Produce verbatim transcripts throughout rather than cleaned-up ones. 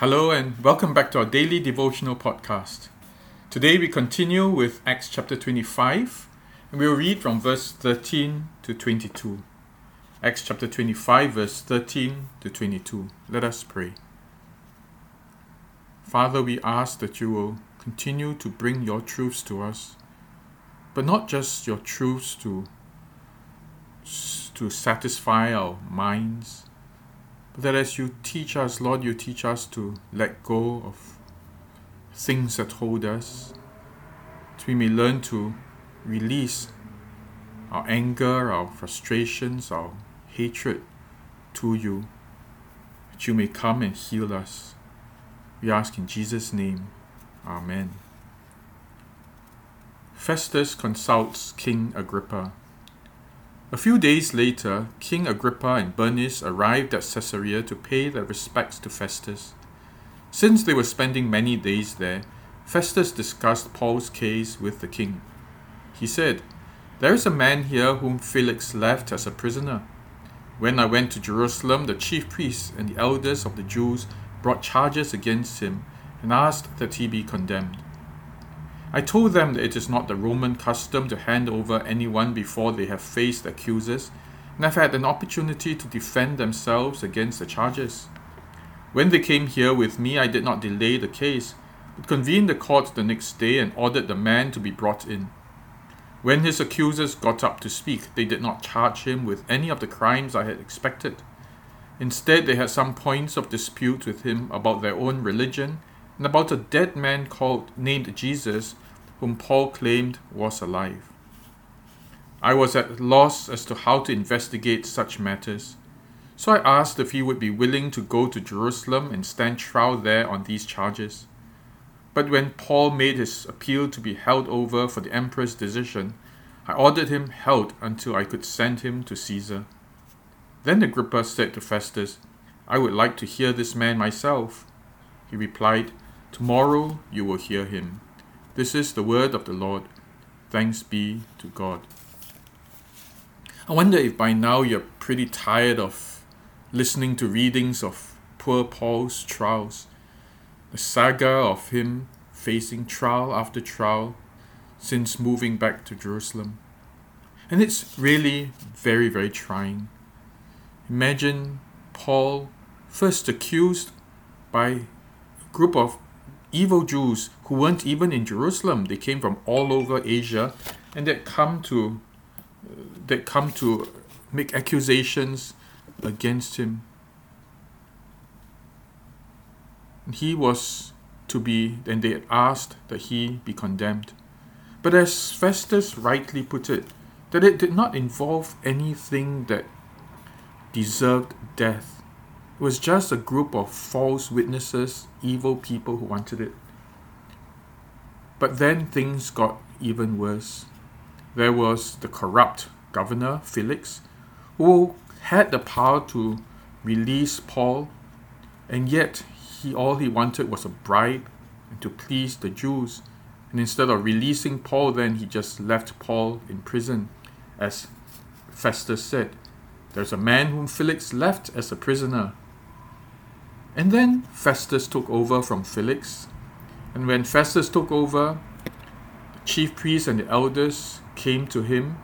Hello and welcome back to our daily devotional podcast. Today we continue with Acts chapter twenty-five and we'll read from verse thirteen to twenty-two. Acts chapter twenty-five verse thirteen to twenty-two. Let us pray. Father, we ask that you will continue to bring your truths to us, but not just your truths to, to satisfy our minds, that as you teach us, Lord, you teach us to let go of things that hold us, that we may learn to release our anger, our frustrations, our hatred to you, that you may come and heal us. We ask in Jesus' name. Amen. Festus consults King Agrippa. A few days later, King Agrippa and Bernice arrived at Caesarea to pay their respects to Festus. Since they were spending many days there, Festus discussed Paul's case with the king. He said, "There is a man here whom Felix left as a prisoner. When I went to Jerusalem, the chief priests and the elders of the Jews brought charges against him and asked that he be condemned. I told them that it is not the Roman custom to hand over anyone before they have faced accusers and have had an opportunity to defend themselves against the charges. When they came here with me, I did not delay the case, but convened the court the next day and ordered the man to be brought in. When his accusers got up to speak, they did not charge him with any of the crimes I had expected. Instead, they had some points of dispute with him about their own religion and about a dead man called named Jesus, whom Paul claimed was alive. I was at a loss as to how to investigate such matters, so I asked if he would be willing to go to Jerusalem and stand trial there on these charges. But when Paul made his appeal to be held over for the emperor's decision, I ordered him held until I could send him to Caesar." Then Agrippa said to Festus, "I would like to hear this man myself." He replied, "Tomorrow you will hear him." This is the word of the Lord. Thanks be to God. I wonder if by now you're pretty tired of listening to readings of poor Paul's trials, the saga of him facing trial after trial since moving back to Jerusalem. And it's really very, very trying. Imagine Paul first accused by a group of evil Jews who weren't even in Jerusalem. They came from all over Asia and they'd come to, they'd come to make accusations against him. And he was to be, and they had asked that he be condemned. But as Festus rightly put it, that it did not involve anything that deserved death. It was just a group of false witnesses, evil people who wanted it. But then things got even worse. There was the corrupt governor, Felix, who had the power to release Paul, and yet he all he wanted was a bribe and to please the Jews. And instead of releasing Paul, then he just left Paul in prison, as Festus said. "There's a man whom Felix left as a prisoner." And then Festus took over from Felix. And when Festus took over, the chief priests and the elders came to him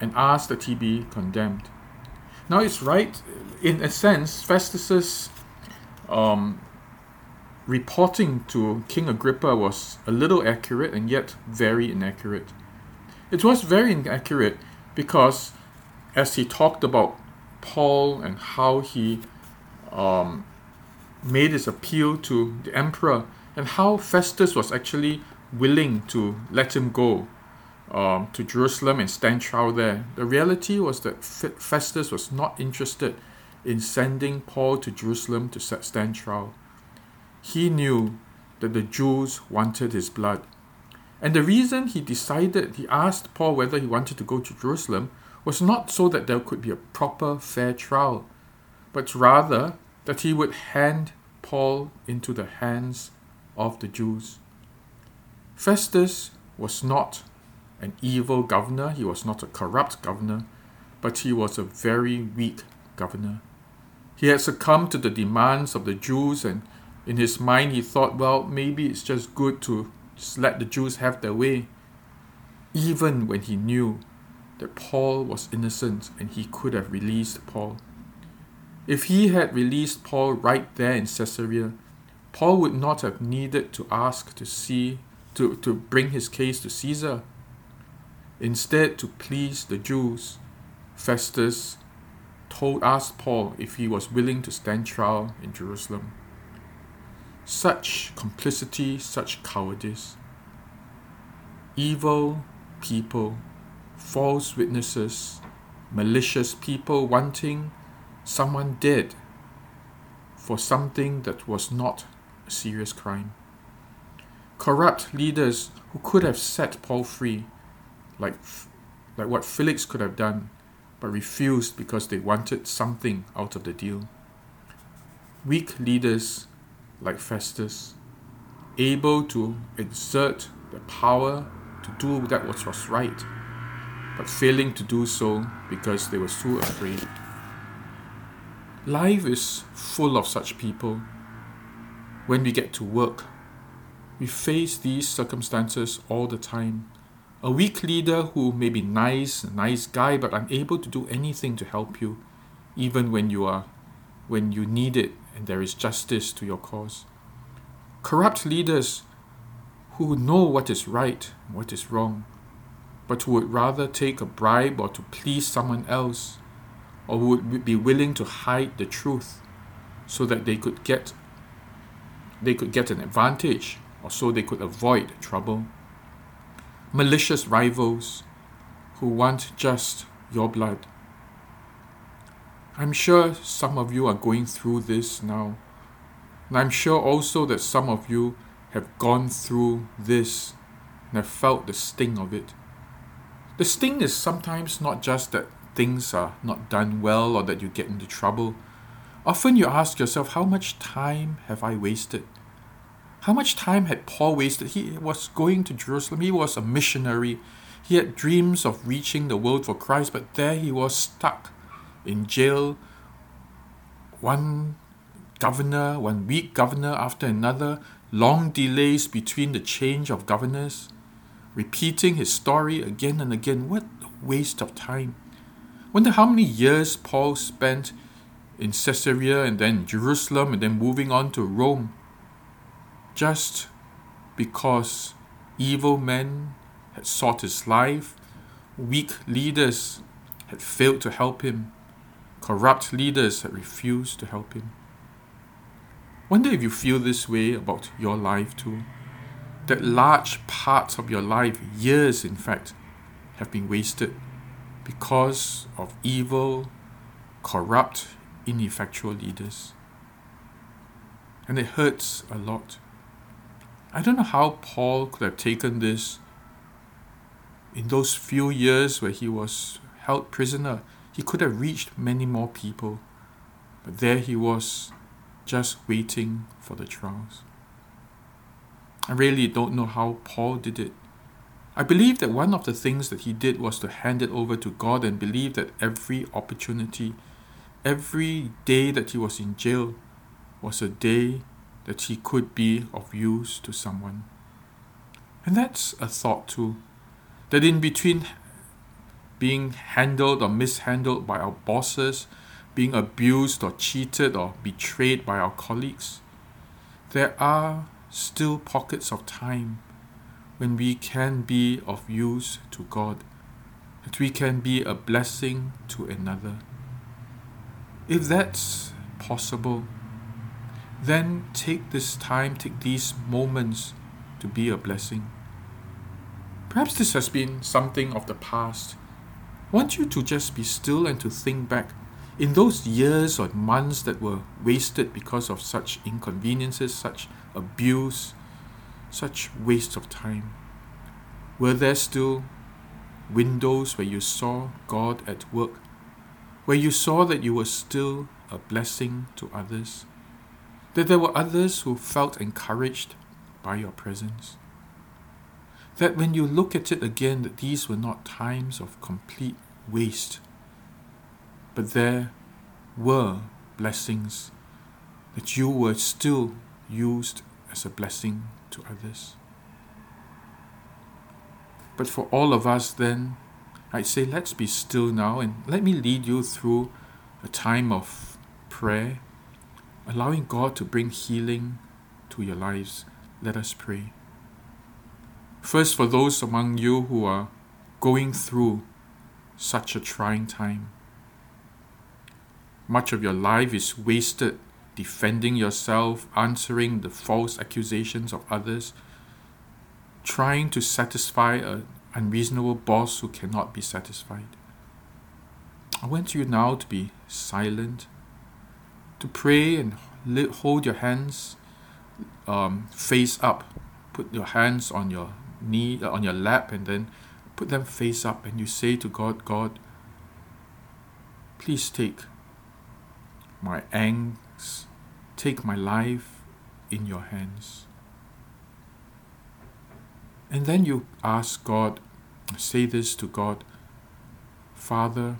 and asked that he be condemned. Now it's right, in a sense, Festus's um, reporting to King Agrippa was a little accurate and yet very inaccurate. It was very inaccurate because as he talked about Paul and how he um, made his appeal to the emperor and how Festus was actually willing to let him go um, to Jerusalem and stand trial there. The reality was that Festus was not interested in sending Paul to Jerusalem to stand trial. He knew that the Jews wanted his blood. And the reason he decided, he asked Paul whether he wanted to go to Jerusalem was not so that there could be a proper fair trial, but rather that he would hand Paul into the hands of the Jews. Festus was not an evil governor, he was not a corrupt governor, but he was a very weak governor. He had succumbed to the demands of the Jews and In his mind, he thought, well, maybe it's just good to just let the Jews have their way. Even when he knew that Paul was innocent and he could have released Paul. If he had released Paul right there in Caesarea, Paul would not have needed to ask to see, to, to bring his case to Caesar. Instead, to please the Jews, Festus told asked Paul if he was willing to stand trial in Jerusalem. Such complicity, such cowardice. Evil people, false witnesses, malicious people wanting someone dead for something that was not a serious crime. Corrupt leaders who could have set Paul free, like, like what Felix could have done, but refused because they wanted something out of the deal. Weak leaders like Festus, able to exert their power to do that which was right, but failing to do so because they were so afraid. Life is full of such people. When we get to work, we face these circumstances all the time. A weak leader who may be nice, a nice guy, but unable to do anything to help you, even when you are, when you need it and there is justice to your cause. Corrupt leaders who know what is right, what is wrong, but who would rather take a bribe or to please someone else, or would be willing to hide the truth so that they could get, they could get an advantage, or so they could avoid trouble. Malicious rivals who want just your blood. I'm sure some of you are going through this now. And I'm sure also that some of you have gone through this and have felt the sting of it. The sting is sometimes not just that things are not done well or that you get into trouble. Often you ask yourself, how much time have I wasted? How much time had Paul wasted? He was going to Jerusalem. He was a missionary. He had dreams of reaching the world for Christ, but there he was stuck in jail. One governor, one weak governor after another, long delays between the change of governors, repeating his story again and again. What a waste of time. Wonder how many years Paul spent in Caesarea and then Jerusalem and then moving on to Rome. Just because evil men had sought his life, weak leaders had failed to help him, corrupt leaders had refused to help him. Wonder if you feel this way about your life too, that large parts of your life, years in fact, have been wasted because of evil, corrupt, ineffectual leaders. And it hurts a lot. I don't know how Paul could have taken this in those few years where he was held prisoner. He could have reached many more people, but there he was, just waiting for the trials. I really don't know how Paul did it. I believe that one of the things that he did was to hand it over to God and believe that every opportunity, every day that he was in jail, was a day that he could be of use to someone. And that's a thought too, that in between being handled or mishandled by our bosses, being abused or cheated or betrayed by our colleagues, there are still pockets of time when we can be of use to God, that we can be a blessing to another. If that's possible, then take this time, take these moments to be a blessing. Perhaps this has been something of the past. I want you to just be still and to think back in those years or months that were wasted because of such inconveniences, such abuse, such waste of time. Were there still windows where you saw God at work, where you saw that you were still a blessing to others? That there were others who felt encouraged by your presence. That when you look at it again, that these were not times of complete waste, but there were blessings that you were still used as a blessing to others. But for all of us then, I'd say let's be still now and let me lead you through a time of prayer, allowing God to bring healing to your lives. Let us pray. First, for those among you who are going through such a trying time. Much of your life is wasted defending yourself, answering the false accusations of others, trying to satisfy an unreasonable boss who cannot be satisfied. I want you now to be silent, to pray and hold your hands um, face up. Put your hands on your knee, on your lap, and then put them face up, and you say to God, God, please take my angst, take my life in your hands. And then you ask God, say this to God, Father,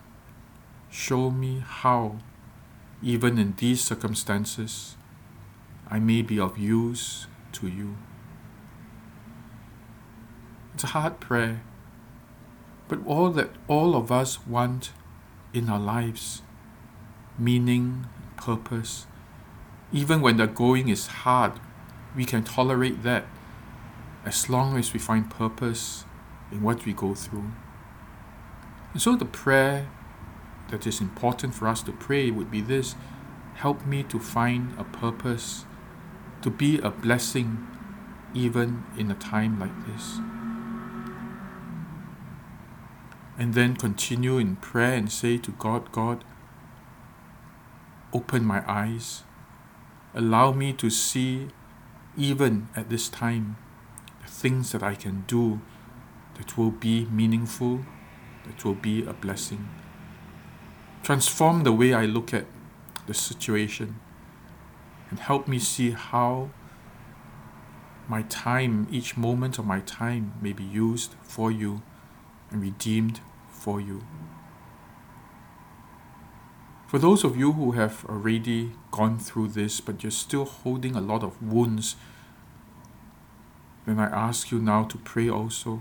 show me how, even in these circumstances, I may be of use to you. It's a hard prayer, but all that all of us want in our lives, meaning, purpose, even when the going is hard, we can tolerate that as long as we find purpose in what we go through. And so the prayer that is important for us to pray would be this: help me to find a purpose, to be a blessing even in a time like this. And then continue in prayer and say to God, God, open my eyes. Allow me to see, even at this time, the things that I can do that will be meaningful, that will be a blessing. Transform the way I look at the situation and help me see how my time, each moment of my time, may be used for you and redeemed for you. For those of you who have already gone through this, but you're still holding a lot of wounds, then I ask you now to pray also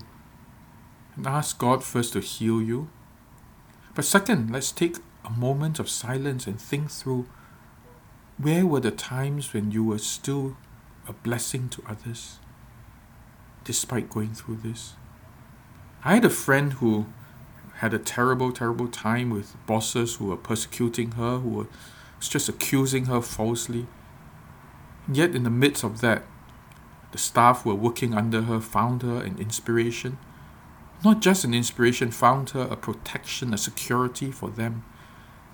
and ask God first to heal you. But second, let's take a moment of silence and think through, where were the times when you were still a blessing to others despite going through this? I had a friend who had a terrible, terrible time with bosses who were persecuting her, who were just accusing her falsely. And yet in the midst of that, the staff who were working under her found her an inspiration. Not just an inspiration, found her a protection, a security for them.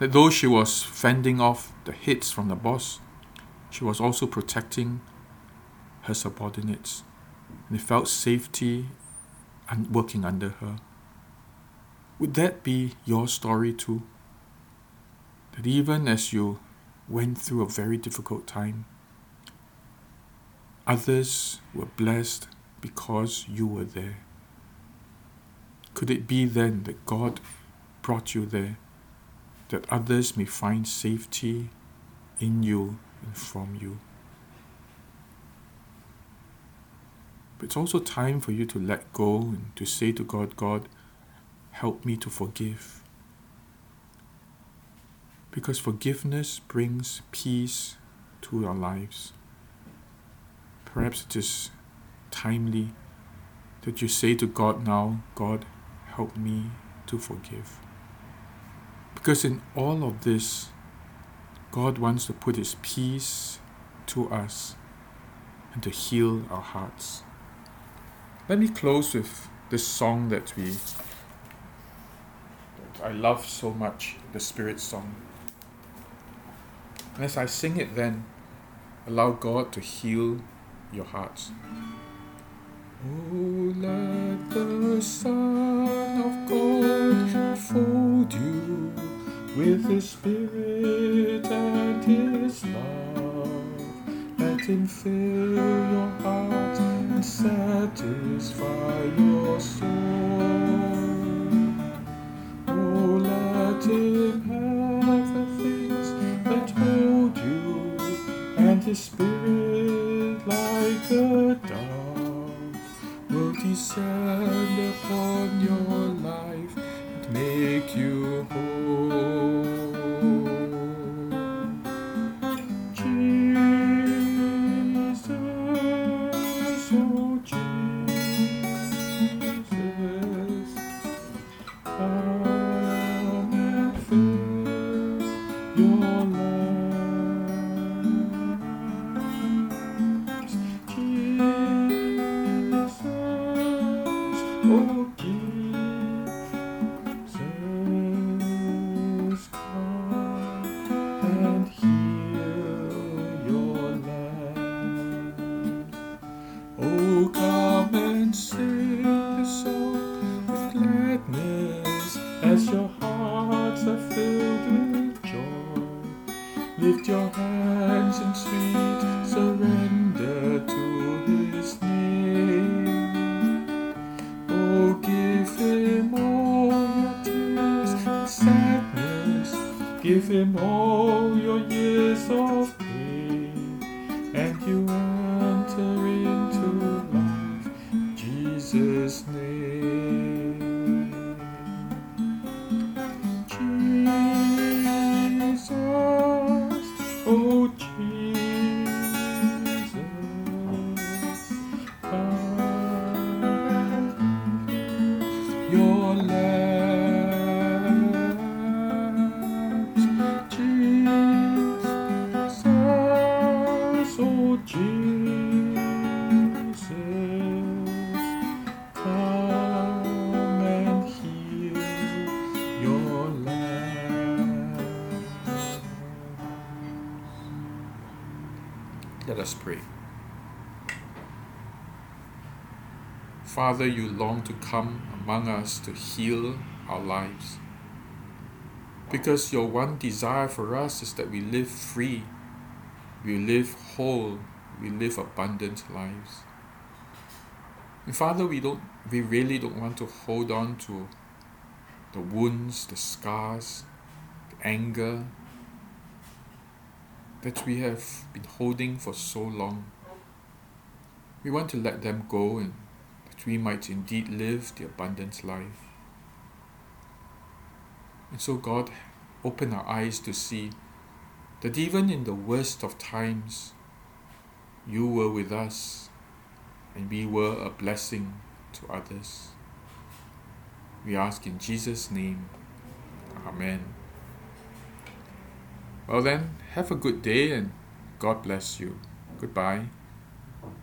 That though she was fending off the hits from the boss, she was also protecting her subordinates. And they felt safety and working under her. Would that be your story too? That even as you went through a very difficult time, others were blessed because you were there. Could it be then that God brought you there, that others may find safety in you and from you? But it's also time for you to let go and to say to God, God, help me to forgive. Because forgiveness brings peace to our lives. Perhaps it is timely that you say to God now, God, help me to forgive. Because in all of this, God wants to put His peace to us and to heal our hearts. Let me close with this song that we, that I love so much, the Spirit song. And as I sing it then, allow God to heal your hearts. Oh, let the Son of God fold you with His Spirit and His love. Let Him fill your heart and satisfy your soul. Oh, let Him have the things that hold you, and His Spirit descend upon your life and make you whole. Jesus, oh Jesus, come and fill your life. Oh, Jesus, come and heal your land. Oh, come and sing the song with gladness as your hearts are filled with joy. Lift your hands in sweet surrender to His name. Give Him all your years of pain, and you enter into life in Jesus' name. Jesus, oh Jesus, come and heal your land. Let us pray. Father, you long to come among us to heal our lives, because your one desire for us is that we live free, we live whole, we live abundant lives. And Father, we don't, we really don't want to hold on to the wounds, the scars, the anger that we have been holding for so long. We want to let them go, and that we might indeed live the abundant life. And so, God, open our eyes to see that even in the worst of times, you were with us, and we were a blessing to others. We ask in Jesus' name. Amen. Well then, have a good day and God bless you. Goodbye.